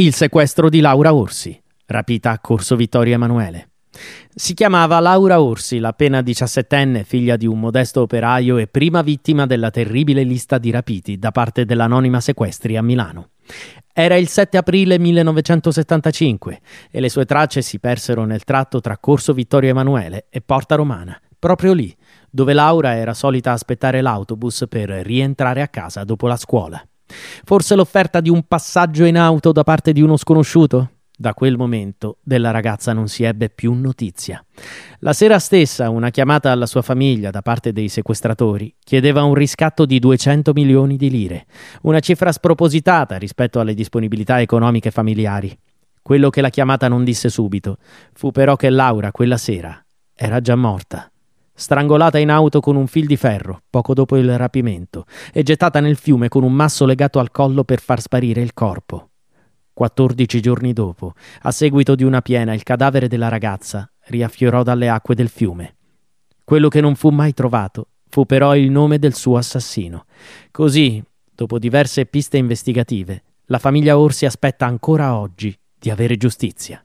Il sequestro di Laura Orsi, rapita a Corso Vittorio Emanuele. Si chiamava Laura Orsi, l'appena 17enne, figlia di un modesto operaio e prima vittima della terribile lista di rapiti da parte dell'anonima sequestri a Milano. Era il 7 aprile 1975 e le sue tracce si persero nel tratto tra Corso Vittorio Emanuele e Porta Romana, proprio lì, dove Laura era solita aspettare l'autobus per rientrare a casa dopo la scuola. Forse l'offerta di un passaggio in auto da parte di uno sconosciuto? Da quel momento della ragazza non si ebbe più notizia. La sera stessa una chiamata alla sua famiglia da parte dei sequestratori chiedeva un riscatto di 200 milioni di lire, una cifra spropositata rispetto alle disponibilità economiche familiari. Quello che la chiamata non disse subito fu però che Laura quella sera era già morta, strangolata in auto con un fil di ferro poco dopo il rapimento e gettata nel fiume con un masso legato al collo per far sparire il corpo. 14 giorni dopo, a seguito di una piena, il cadavere della ragazza riaffiorò dalle acque del fiume. Quello che non fu mai trovato fu però il nome del suo assassino. Così, dopo diverse piste investigative, la famiglia Orsi aspetta ancora oggi di avere giustizia.